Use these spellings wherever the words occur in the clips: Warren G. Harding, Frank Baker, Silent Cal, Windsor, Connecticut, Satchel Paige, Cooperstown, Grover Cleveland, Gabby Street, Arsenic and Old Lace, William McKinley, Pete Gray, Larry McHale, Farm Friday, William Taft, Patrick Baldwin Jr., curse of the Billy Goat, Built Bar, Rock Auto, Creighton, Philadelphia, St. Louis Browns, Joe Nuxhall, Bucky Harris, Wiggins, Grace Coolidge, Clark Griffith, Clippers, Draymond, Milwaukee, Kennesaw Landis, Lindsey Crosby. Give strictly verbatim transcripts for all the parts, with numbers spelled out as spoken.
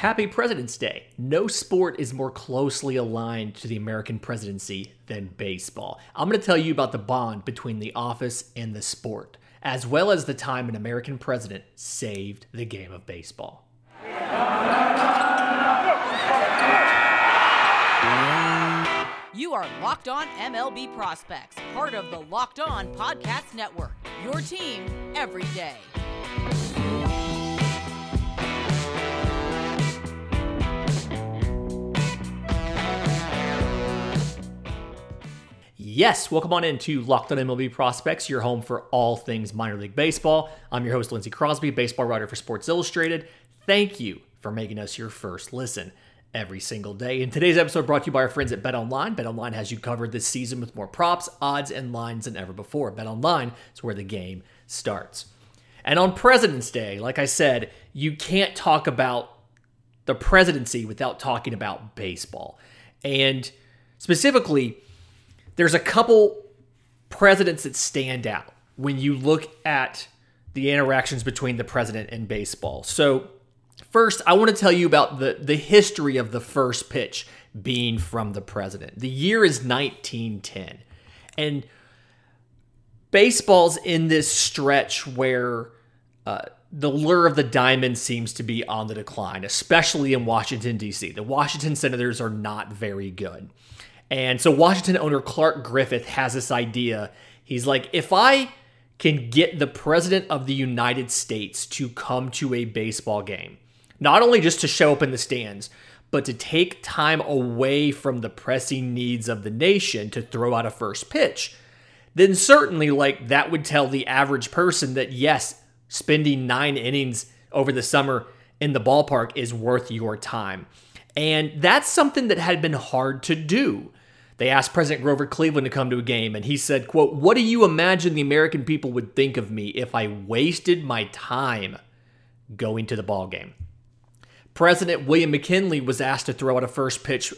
Happy President's Day. No sport is more closely aligned to the American presidency than baseball. I'm going to tell you about the bond between the office and the sport, as well as the time an American president saved the game of baseball. You are Locked On M L B Prospects, part of the Locked On Podcast Network, your team every day. Yes, welcome on into Locked On M L B Prospects, your home for all things minor league baseball. I'm your host, Lindsey Crosby, baseball writer for Sports Illustrated. Thank you for making us your first listen every single day. And today's episode brought to you by our friends at BetOnline. BetOnline has you covered this season with more props, odds, and lines than ever before. BetOnline is where the game starts. And on President's Day, like I said, you can't talk about the presidency without talking about baseball. And specifically, there's a couple presidents that stand out when you look at the interactions between the president and baseball. So first, I want to tell you about the, the history of the first pitch being from the president. The year is nineteen ten. And baseball's in this stretch where uh, the lure of the diamond seems to be on the decline, especially in Washington, D C. The Washington Senators are not very good. And so Washington owner Clark Griffith has this idea. He's like, if I can get the president of the United States to come to a baseball game, not only just to show up in the stands, but to take time away from the pressing needs of the nation to throw out a first pitch, then certainly like that would tell the average person that, yes, spending nine innings over the summer in the ballpark is worth your time. And that's something that had been hard to do. They asked President Grover Cleveland to come to a game, and he said, quote, "What do you imagine the American people would think of me if I wasted my time going to the ball game?" President William McKinley was asked to throw out a first pitch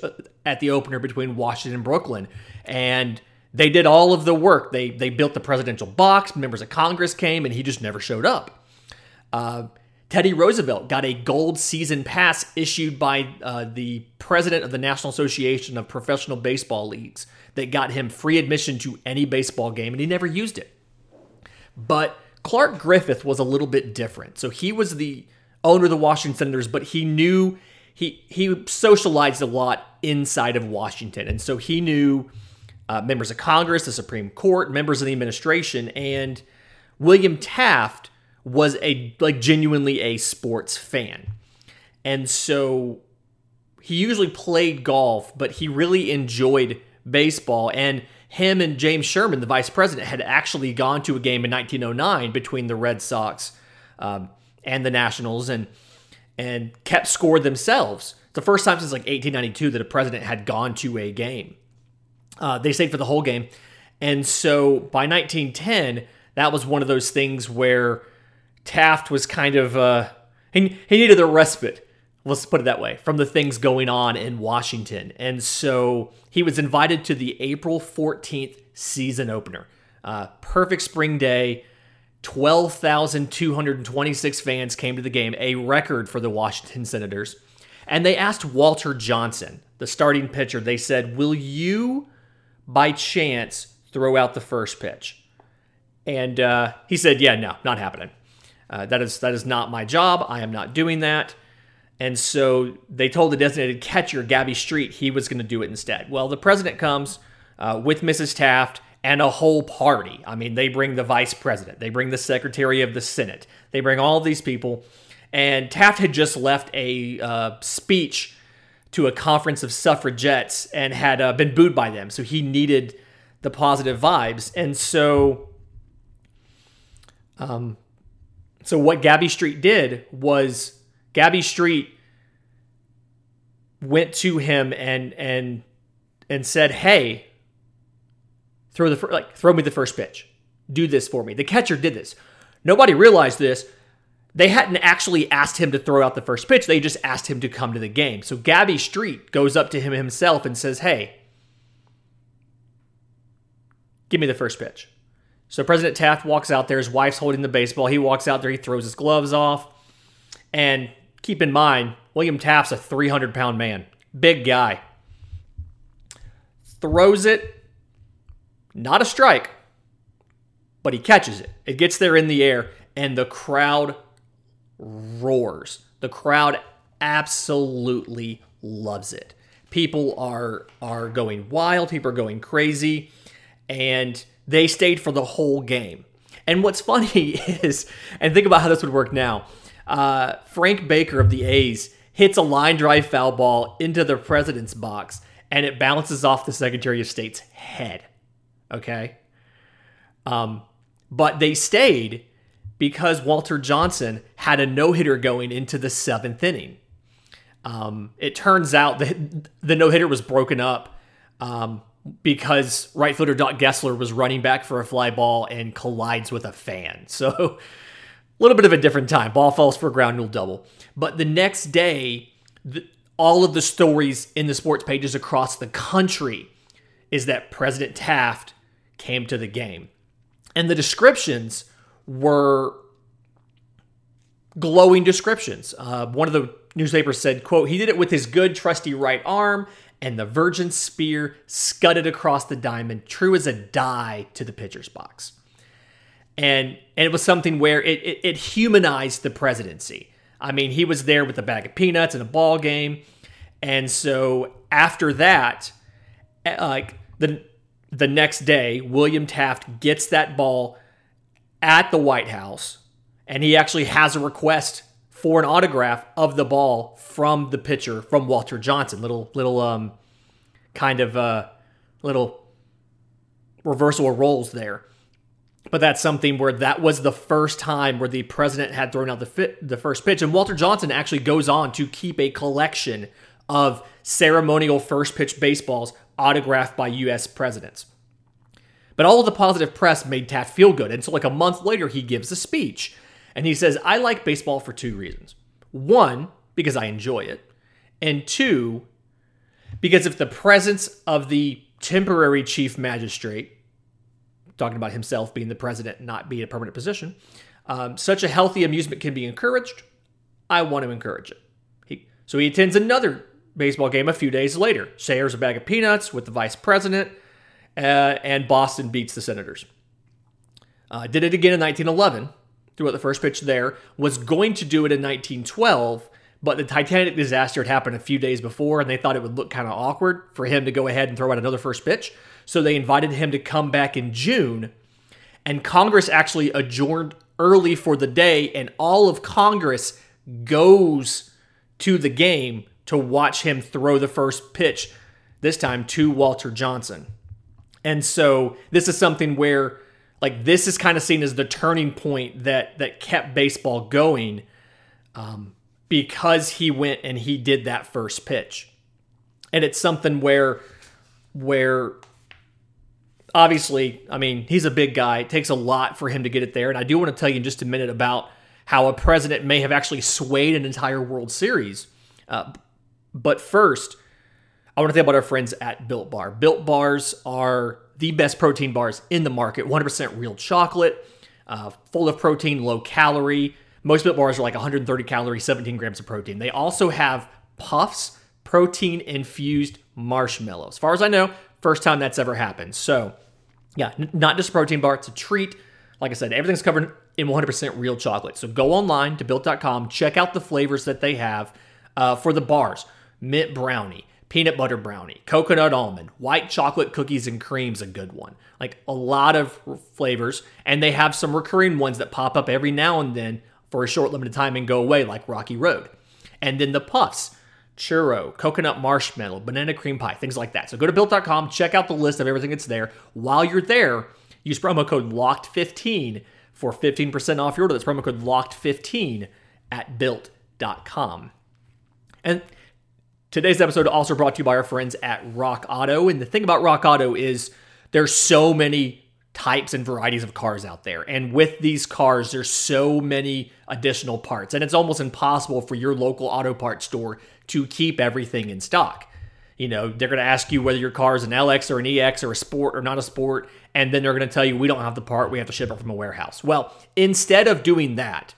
at the opener between Washington and Brooklyn, and they did all of the work. They they built the presidential box, members of Congress came, and he just never showed up. Uh, Teddy Roosevelt got a gold season pass issued by uh, the president of the National Association of Professional Baseball Leagues that got him free admission to any baseball game, and he never used it. But Clark Griffith was a little bit different. So he was the owner of the Washington Senators, but he knew he he socialized a lot inside of Washington. And so he knew uh, members of Congress, the Supreme Court, members of the administration, and William Taft was a like genuinely a sports fan. And so he usually played golf, but he really enjoyed baseball. And him and James Sherman, the vice president, had actually gone to a game in nineteen oh nine between the Red Sox um, and the Nationals and and kept score themselves. The first time since like eighteen ninety-two that a president had gone to a game. Uh, they stayed for the whole game. And so by nineteen ten, that was one of those things where Taft was kind of, uh, he, he needed a respite, let's put it that way, from the things going on in Washington. And so he was invited to the April fourteenth season opener. Uh, perfect spring day, twelve thousand two hundred twenty-six fans came to the game, a record for the Washington Senators. And they asked Walter Johnson, the starting pitcher, they said, "Will you, by chance, throw out the first pitch?" And uh, he said, "Yeah, no, not happening. Uh, that is that is not my job. I am not doing that." And so they told the designated catcher, Gabby Street, he was going to do it instead. Well, the president comes uh, with Missus Taft and a whole party. I mean, they bring the vice president. They bring the secretary of the Senate. They bring all these people. And Taft had just left a uh, speech to a conference of suffragettes and had uh, been booed by them. So he needed the positive vibes. And so... um. So what Gabby Street did was Gabby Street went to him and and and said, "Hey, throw the like throw me the first pitch. Do this for me." The catcher did this. Nobody realized this. They hadn't actually asked him to throw out the first pitch. They just asked him to come to the game. So Gabby Street goes up to him himself and says, "Hey, give me the first pitch." So President Taft walks out there. His wife's holding the baseball. He walks out there. He throws his gloves off. And keep in mind, William Taft's a three hundred pound man. Big guy. Throws it. Not a strike. But he catches it. It gets there in the air. And the crowd roars. The crowd absolutely loves it. People are are going wild. People are going crazy. And they stayed for the whole game. And what's funny is, and think about how this would work now. Uh, Frank Baker of the A's hits a line drive foul ball into the president's box, and it bounces off the Secretary of State's head. Okay? Um, but they stayed because Walter Johnson had a no-hitter going into the seventh inning. Um, it turns out that the no-hitter was broken up um, because right fielder Doc Gessler was running back for a fly ball and collides with a fan. So a little bit of a different time. Ball falls for a ground rule double. But the next day, the, all of the stories in the sports pages across the country is that President Taft came to the game. And the descriptions were glowing descriptions. Uh, one of the newspapers said, quote, "He did it with his good, trusty right arm, and the virgin spear scudded across the diamond, true as a die to the pitcher's box." And and it was something where it, it, it humanized the presidency. I mean, he was there with a bag of peanuts and a ball game. And so after that, like uh, the the next day, William Taft gets that ball at the White House, and he actually has a request for an autograph of the ball from the pitcher, from Walter Johnson. Little little um kind of uh little reversal of roles there. But that's something where that was the first time where the president had thrown out the fit, the first pitch. And Walter Johnson actually goes on to keep a collection of ceremonial first pitch baseballs autographed by U S presidents. But all of the positive press made Taft feel good. And so like a month later, he gives a speech. And he says, "I like baseball for two reasons. One, because I enjoy it. And two, because if the presence of the temporary chief magistrate," talking about himself being the president, not being a permanent position, um, "such a healthy amusement can be encouraged, I want to encourage it." He, so he attends another baseball game a few days later, shares a bag of peanuts with the vice president, uh, and Boston beats the Senators. Uh, did it again in nineteen eleven, threw out the first pitch there, was going to do it in nineteen twelve, but the Titanic disaster had happened a few days before, and they thought it would look kind of awkward for him to go ahead and throw out another first pitch. So they invited him to come back in June, and Congress actually adjourned early for the day, and all of Congress goes to the game to watch him throw the first pitch, this time to Walter Johnson. And so this is something where, like, this is kind of seen as the turning point that that kept baseball going, um, because he went and he did that first pitch. And it's something where, where obviously, I mean, he's a big guy. It takes a lot for him to get it there. And I do want to tell you in just a minute about how a president may have actually swayed an entire World Series. Uh, but first, I want to tell you about our friends at Built Bar. Built Bars are the best protein bars in the market. one hundred percent real chocolate, uh, full of protein, low calorie. Most Built Bars are like one hundred thirty calories, seventeen grams of protein. They also have puffs, protein-infused marshmallows. As far as I know, first time that's ever happened. So, yeah, n- not just a protein bar, it's a treat. Like I said, everything's covered in one hundred percent real chocolate. So go online to built dot com, check out the flavors that they have uh, for the bars. Mint brownie, peanut butter brownie, coconut almond, white chocolate cookies and cream's a good one. Like a lot of flavors, and they have some recurring ones that pop up every now and then for a short limited time and go away, like Rocky Road. And then the puffs. Churro, coconut marshmallow, banana cream pie, things like that. So go to built dot com, check out the list of everything that's there. While you're there, use promo code locked fifteen for fifteen percent off your order. That's promo code locked fifteen at built dot com. And today's episode also brought to you by our friends at Rock Auto. And the thing about Rock Auto is there's so many types and varieties of cars out there. And with these cars, there's so many additional parts. And it's almost impossible for your local auto parts store to keep everything in stock. You know, they're going to ask you whether your car is an L X or an E X or a sport or not a sport, and then they're going to tell you, we don't have the part, we have to ship it from a warehouse. Well, instead of doing that,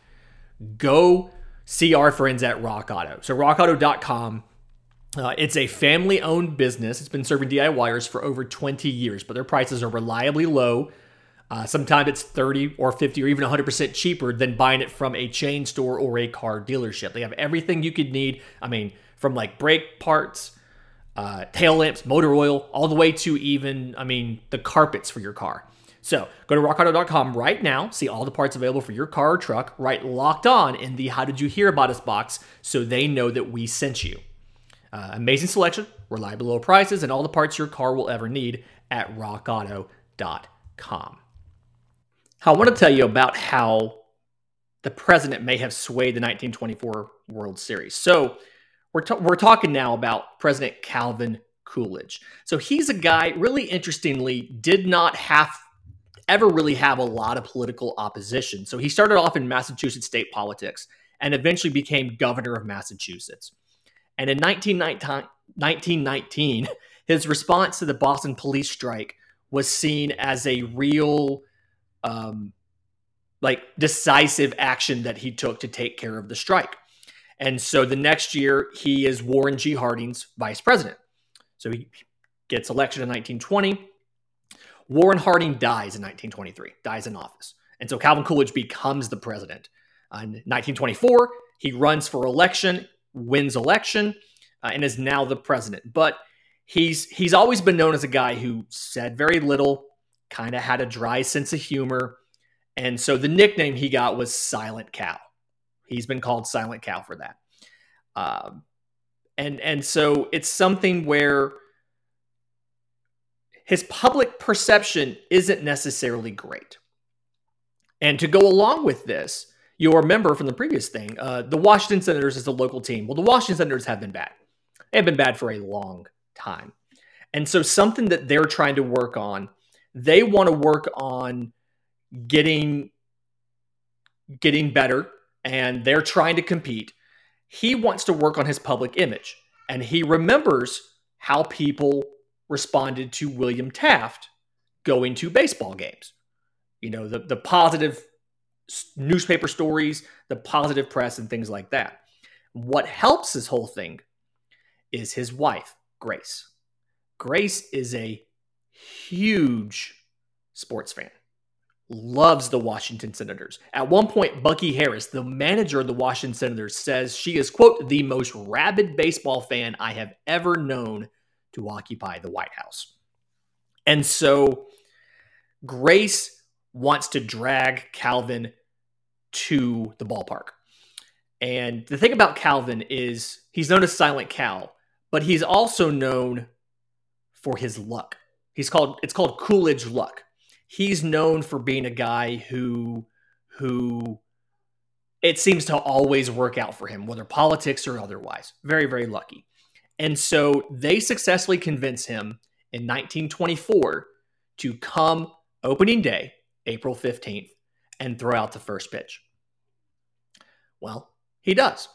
go see our friends at Rock Auto. So rock auto dot com. Uh, it's a family-owned business. It's been serving DIYers for over twenty years, but their prices are reliably low. Uh, sometimes it's thirty or fifty or even one hundred percent cheaper than buying it from a chain store or a car dealership. They have everything you could need. I mean, from like brake parts, uh, tail lamps, motor oil, all the way to even, I mean, the carpets for your car. So go to rock auto dot com right now, see all the parts available for your car or truck, write Locked On in the How Did You Hear About Us box so they know that we sent you. Uh, amazing selection, reliable low prices, and all the parts your car will ever need at rock auto dot com. I want to tell you about how the president may have swayed the nineteen twenty-four World Series. So we're t- we're talking now about President Calvin Coolidge. So he's a guy, really interestingly, did not have ever really have a lot of political opposition. So he started off in Massachusetts state politics and eventually became governor of Massachusetts. And in nineteen nineteen, his response to the Boston police strike was seen as a real... Um, like decisive action that he took to take care of the strike. And so the next year, he is Warren G. Harding's vice president. So he gets elected in nineteen twenty. Warren Harding dies in nineteen twenty-three, dies in office. And so Calvin Coolidge becomes the president. Uh, in nineteen twenty-four, he runs for election, wins election, uh, and is now the president. But he's he's always been known as a guy who said very little, kind of had a dry sense of humor. And so the nickname he got was Silent Cal. He's been called Silent Cal for that. Um, and, and so it's something where his public perception isn't necessarily great. And to go along with this, you'll remember from the previous thing, uh, the Washington Senators is the local team. Well, the Washington Senators have been bad. They've been bad for a long time. And so something that they're trying to work on, they want to work on getting, getting better, and they're trying to compete. He wants to work on his public image, and he remembers how people responded to William Taft going to baseball games. You know, the, the positive newspaper stories, the positive press, and things like that. What helps this whole thing is his wife, Grace. Grace is a huge sports fan, loves the Washington Senators. At one point, Bucky Harris, the manager of the Washington Senators, says she is, quote, the most rabid baseball fan I have ever known to occupy the White House. And so Grace wants to drag Calvin to the ballpark. And the thing about Calvin is he's known as Silent Cal, but he's also known for his luck. He's called, it's called Coolidge luck. He's known for being a guy who, who it seems to always work out for him, whether politics or otherwise. Very, very lucky. And so they successfully convince him in nineteen twenty-four to come opening day, April fifteenth, and throw out the first pitch. Well, he does.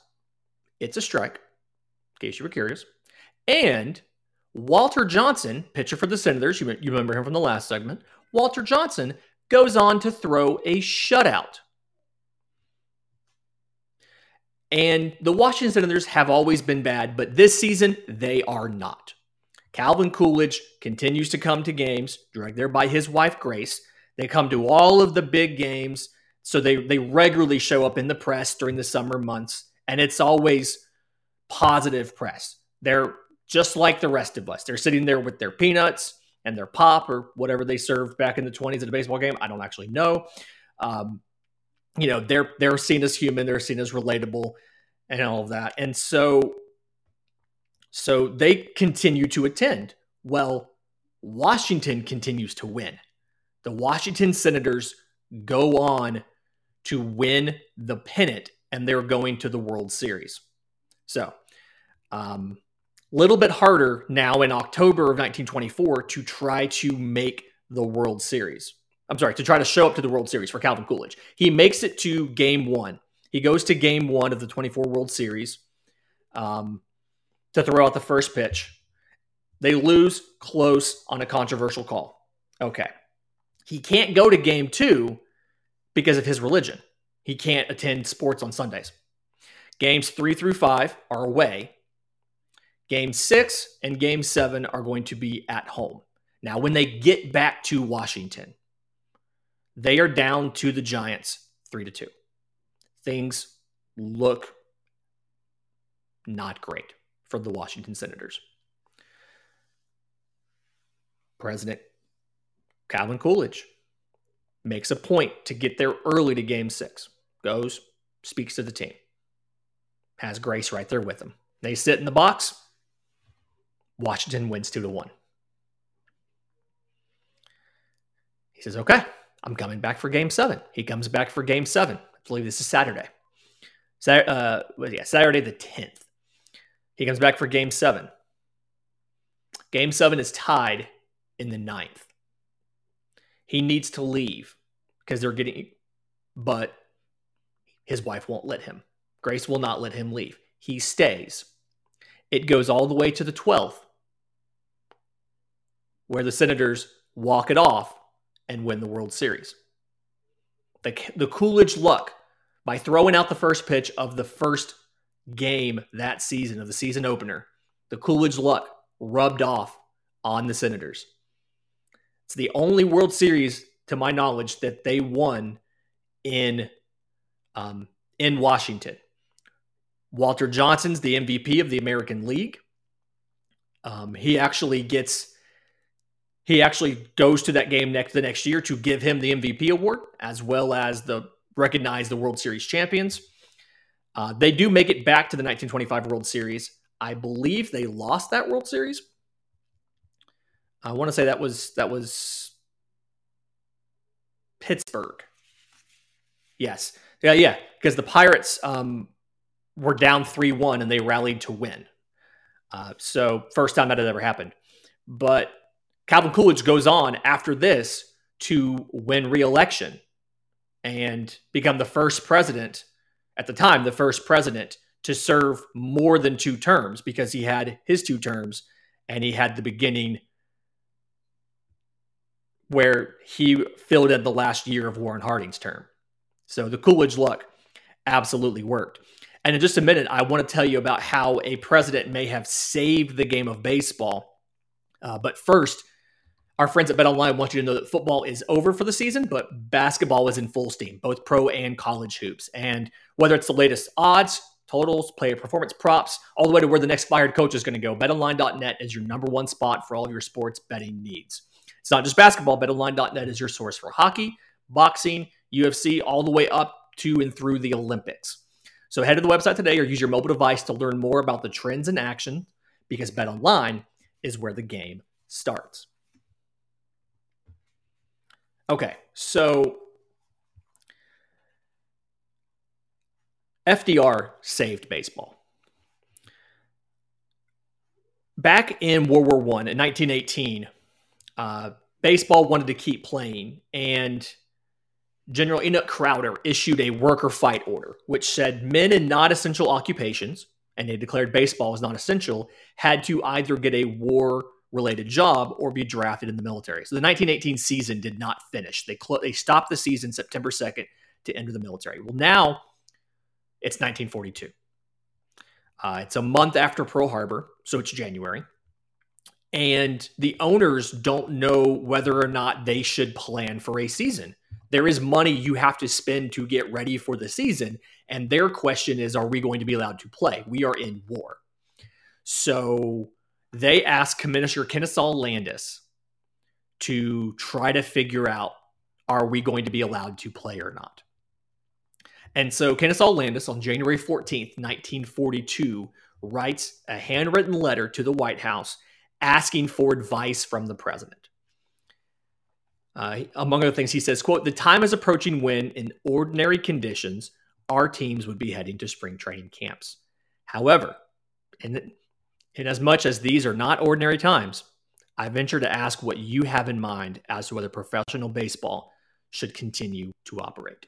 It's a strike, in case you were curious. And Walter Johnson, pitcher for the Senators, you, you remember him from the last segment, Walter Johnson goes on to throw a shutout. And the Washington Senators have always been bad, but this season, they are not. Calvin Coolidge continues to come to games, dragged there by his wife, Grace. They come to all of the big games, so they, they regularly show up in the press during the summer months, and it's always positive press. They're just like the rest of us. They're sitting there with their peanuts and their pop or whatever they served back in the twenties at a baseball game. I don't actually know. Um, you know, they're they're seen as human. They're seen as relatable and all of that. And so, so they continue to attend. Well, Washington continues to win. The Washington Senators go on to win the pennant, and they're going to the World Series. So, um... little bit harder now in October of nineteen twenty-four to try to make the World Series. I'm sorry, to try to show up to the World Series for Calvin Coolidge. He makes it to game one. He goes to game one of the twenty-four World Series um, to throw out the first pitch. They lose close on a controversial call. Okay. He can't go to game two because of his religion. He can't attend sports on Sundays. Games three through five are away. Game six and game seven are going to be at home. Now, when they get back to Washington, they are down to the Giants three to two. Things look not great for the Washington Senators. President Calvin Coolidge makes a point to get there early to game six. Goes, speaks to the team. Has Grace right there with him. They sit in the box. Washington wins two to one. He says, okay, I'm coming back for game seven. He comes back for game seven. I believe this is Saturday. Saturday, uh, well, yeah, Saturday the tenth. He comes back for game seven. Game seven is tied in the ninth. He needs to leave because they're getting, but his wife won't let him. Grace will not let him leave. He stays. It goes all the way to the twelfth, where the Senators walk it off and win the World Series. The, the Coolidge luck, by throwing out the first pitch of the first game that season, of the season opener, the Coolidge luck rubbed off on the Senators. It's the only World Series, to my knowledge, that they won in, um, in Washington. Walter Johnson's the M V P of the American League. Um, he actually gets... He actually goes to that game next the next year to give him the M V P award, as well as the recognize the World Series champions. Uh, they do make it back to the nineteen twenty-five World Series. I believe they lost that World Series. I want to say that was that was Pittsburgh. Yes, yeah, yeah, because the Pirates um, were down three one and they rallied to win. Uh, so first time that had ever happened, but. Calvin Coolidge goes on after this to win re-election and become the first president, at the time, the first president to serve more than two terms, because he had his two terms and he had the beginning where he filled in the last year of Warren Harding's term. So the Coolidge luck absolutely worked. And in just a minute, I want to tell you about how a president may have saved the game of baseball. Uh, but first, our friends at BetOnline want you to know that football is over for the season, but basketball is in full steam, both pro and college hoops. And whether it's the latest odds, totals, player performance props, all the way to where the next fired coach is going to go, bet online dot net is your number one spot for all your sports betting needs. It's not just basketball. bet online dot net is your source for hockey, boxing, U F C, all the way up to and through the Olympics. So head to the website today or use your mobile device to learn more about the trends in action, because BetOnline is where the game starts. Okay, so F D R saved baseball. Back in World War One, in nineteen eighteen, uh, baseball wanted to keep playing, and General Enoch Crowder issued a worker fight order, which said men in non-essential occupations, and they declared baseball as non-essential, had to either get a war related job or be drafted in the military. So the nineteen eighteen season did not finish. They cl- they stopped the season September second to enter the military. Well, now it's nineteen forty-two. Uh, it's a month after Pearl Harbor, so it's January. And the owners don't know whether or not they should plan for a season. There is money you have to spend to get ready for the season. And their question is, are we going to be allowed to play? We are in war. So they asked Commissioner Kennesaw Landis to try to figure out, are we going to be allowed to play or not? And so Kennesaw Landis, on January fourteenth, nineteen forty-two, writes a handwritten letter to the White House asking for advice from the president. Uh, among other things, he says, quote, "The time is approaching when, in ordinary conditions, our teams would be heading to spring training camps. However, in the inasmuch as these are not ordinary times, I venture to ask what you have in mind as to whether professional baseball should continue to operate."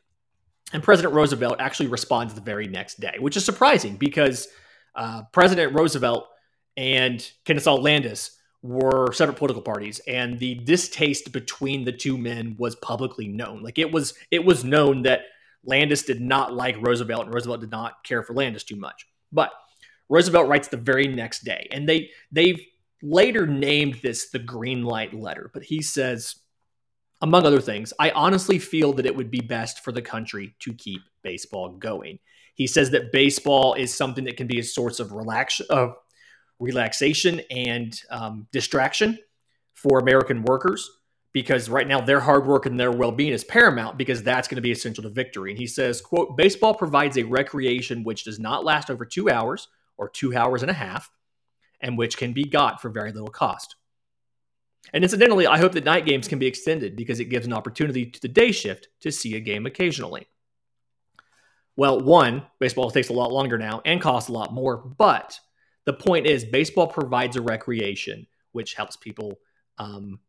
And President Roosevelt actually responds the very next day, which is surprising because uh, President Roosevelt and Kennesaw Landis were separate political parties, and the distaste between the two men was publicly known. Like it was, it was known that Landis did not like Roosevelt, and Roosevelt did not care for Landis too much. But Roosevelt writes the very next day, and they they've later named this the Green Light Letter. But he says, among other things, I honestly feel that it would be best for the country to keep baseball going. He says that baseball is something that can be a source of relax, of relaxation and um, distraction for American workers, because right now their hard work and their well-being is paramount, because that's going to be essential to victory. And he says, quote, baseball provides a recreation which does not last over two hours or two hours and a half, and which can be got for very little cost. And incidentally, I hope that night games can be extended because it gives an opportunity to the day shift to see a game occasionally. Well, one, baseball takes a lot longer now and costs a lot more, but the point is baseball provides a recreation which helps people, um,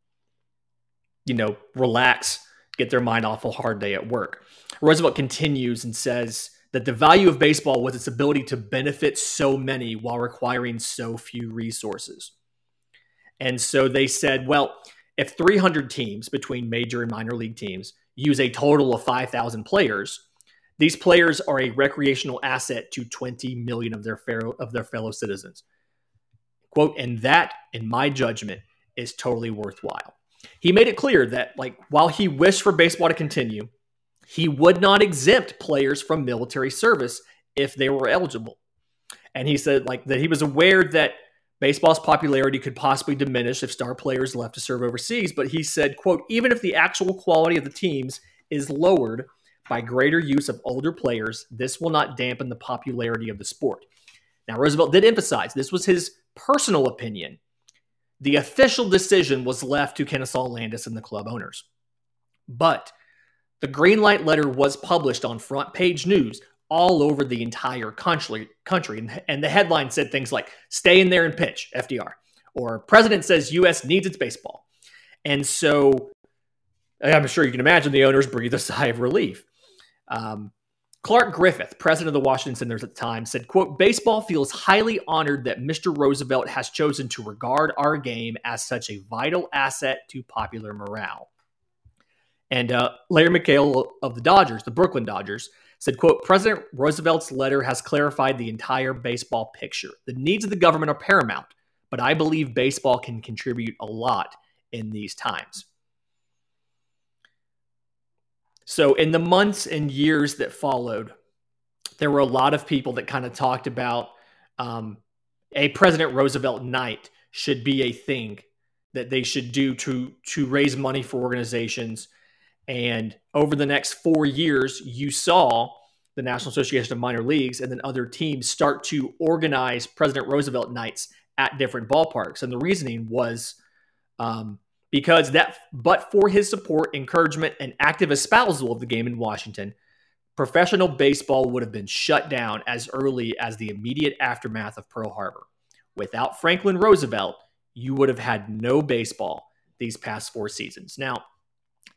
you know, relax, get their mind off a hard day at work. Roosevelt continues and says that the value of baseball was its ability to benefit so many while requiring so few resources. And so they said, well, if three hundred teams between major and minor league teams use a total of five thousand players, these players are a recreational asset to twenty million of their fellow, of their fellow citizens. Quote, and that, in my judgment, is totally worthwhile. He made it clear that, like, while he wished for baseball to continue, he would not exempt players from military service if they were eligible. And he said, like, that he was aware that baseball's popularity could possibly diminish if star players left to serve overseas, but he said, quote, even if the actual quality of the teams is lowered by greater use of older players, this will not dampen the popularity of the sport. Now, Roosevelt did emphasize this was his personal opinion. The official decision was left to Kennesaw Landis and the club owners. But the Green Light Letter was published on front page news all over the entire country, country. And, and the headline said things like, stay in there and pitch, F D R. Or President says U S needs its baseball. And so I'm sure you can imagine the owners breathed a sigh of relief. Um, Clark Griffith, president of the Washington Senators at the time, said, quote, baseball feels highly honored that Mister Roosevelt has chosen to regard our game as such a vital asset to popular morale. And uh, Larry McHale of the Dodgers, the Brooklyn Dodgers, said, quote, President Roosevelt's letter has clarified the entire baseball picture. The needs of the government are paramount, but I believe baseball can contribute a lot in these times. So in the months and years that followed, there were a lot of people that kind of talked about um, a President Roosevelt night should be a thing that they should do to, to raise money for organizations. And over the next four years, you saw the National Association of Minor Leagues and then other teams start to organize President Roosevelt nights at different ballparks. And the reasoning was um, because that, but for his support, encouragement, and active espousal of the game in Washington, professional baseball would have been shut down as early as the immediate aftermath of Pearl Harbor. Without Franklin Roosevelt, you would have had no baseball these past four seasons. Now,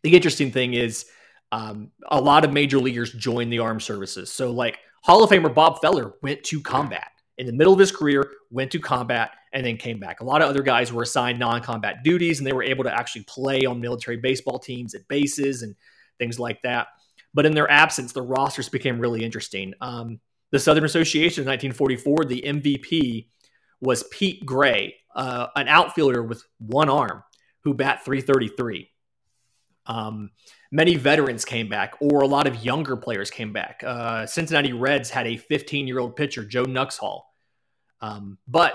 the interesting thing is um, a lot of major leaguers joined the armed services. So like Hall of Famer Bob Feller went to combat in the middle of his career, went to combat and then came back. A lot of other guys were assigned non-combat duties and they were able to actually play on military baseball teams at bases and things like that. But in their absence, the rosters became really interesting. Um, the Southern Association in nineteen forty-four, the M V P was Pete Gray, uh, an outfielder with one arm who bat three thirty-three. Um, many veterans came back, or a lot of younger players came back. Uh, Cincinnati Reds had a fifteen-year-old pitcher, Joe Nuxhall. Um, but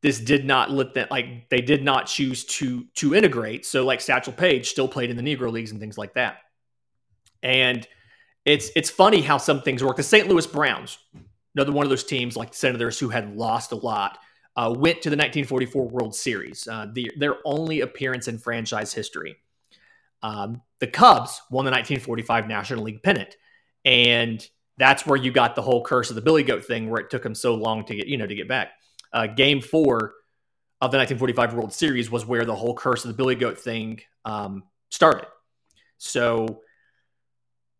this did not let them, like, they did not choose to, to integrate. So like Satchel Paige still played in the Negro Leagues and things like that. And it's, it's funny how some things work. The Saint Louis Browns, another one of those teams like the Senators who had lost a lot, uh, went to the nineteen forty-four World Series, uh, the, their only appearance in franchise history. Um, the Cubs won the nineteen forty-five National League pennant. And that's where you got the whole curse of the Billy Goat thing where it took them so long to get, you know, to get back. Uh, game four of the nineteen forty-five World Series was where the whole curse of the Billy Goat thing um, started. So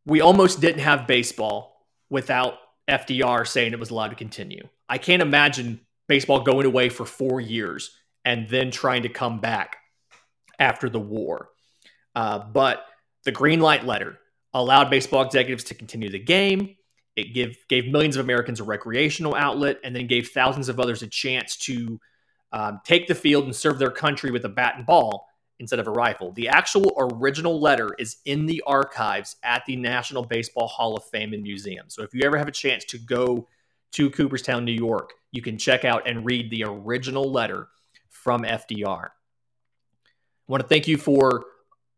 we almost didn't have baseball without F D R saying it was allowed to continue. I can't imagine baseball going away for four years and then trying to come back after the war. Uh, but the Green Light Letter, allowed baseball executives to continue the game. It give, gave millions of Americans a recreational outlet, and then gave thousands of others a chance to um, take the field and serve their country with a bat and ball instead of a rifle. The actual original letter is in the archives at the National Baseball Hall of Fame and Museum. So if you ever have a chance to go to Cooperstown, New York, you can check out and read the original letter from F D R. I want to thank you for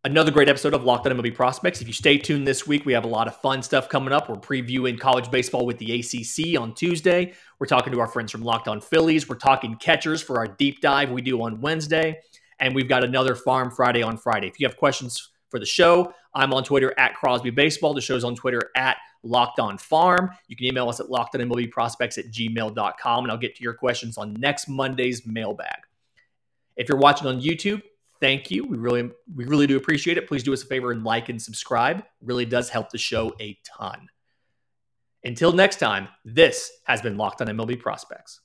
another great episode of Locked On M L B Prospects. If you stay tuned this week, we have a lot of fun stuff coming up. We're previewing college baseball with the A C C on Tuesday. We're talking to our friends from Locked On Phillies. We're talking catchers for our deep dive we do on Wednesday. And we've got another Farm Friday on Friday. If you have questions for the show, I'm on Twitter at Crosby Baseball. The show's on Twitter at Locked On Farm. You can email us at lockedonmlbprospects at gmail dot com, and I'll get to your questions on next Monday's mailbag. If you're watching on YouTube, thank you. We really, we really do appreciate it. Please do us a favor and like and subscribe. It really does help the show a ton. Until next time, this has been Locked On M L B Prospects.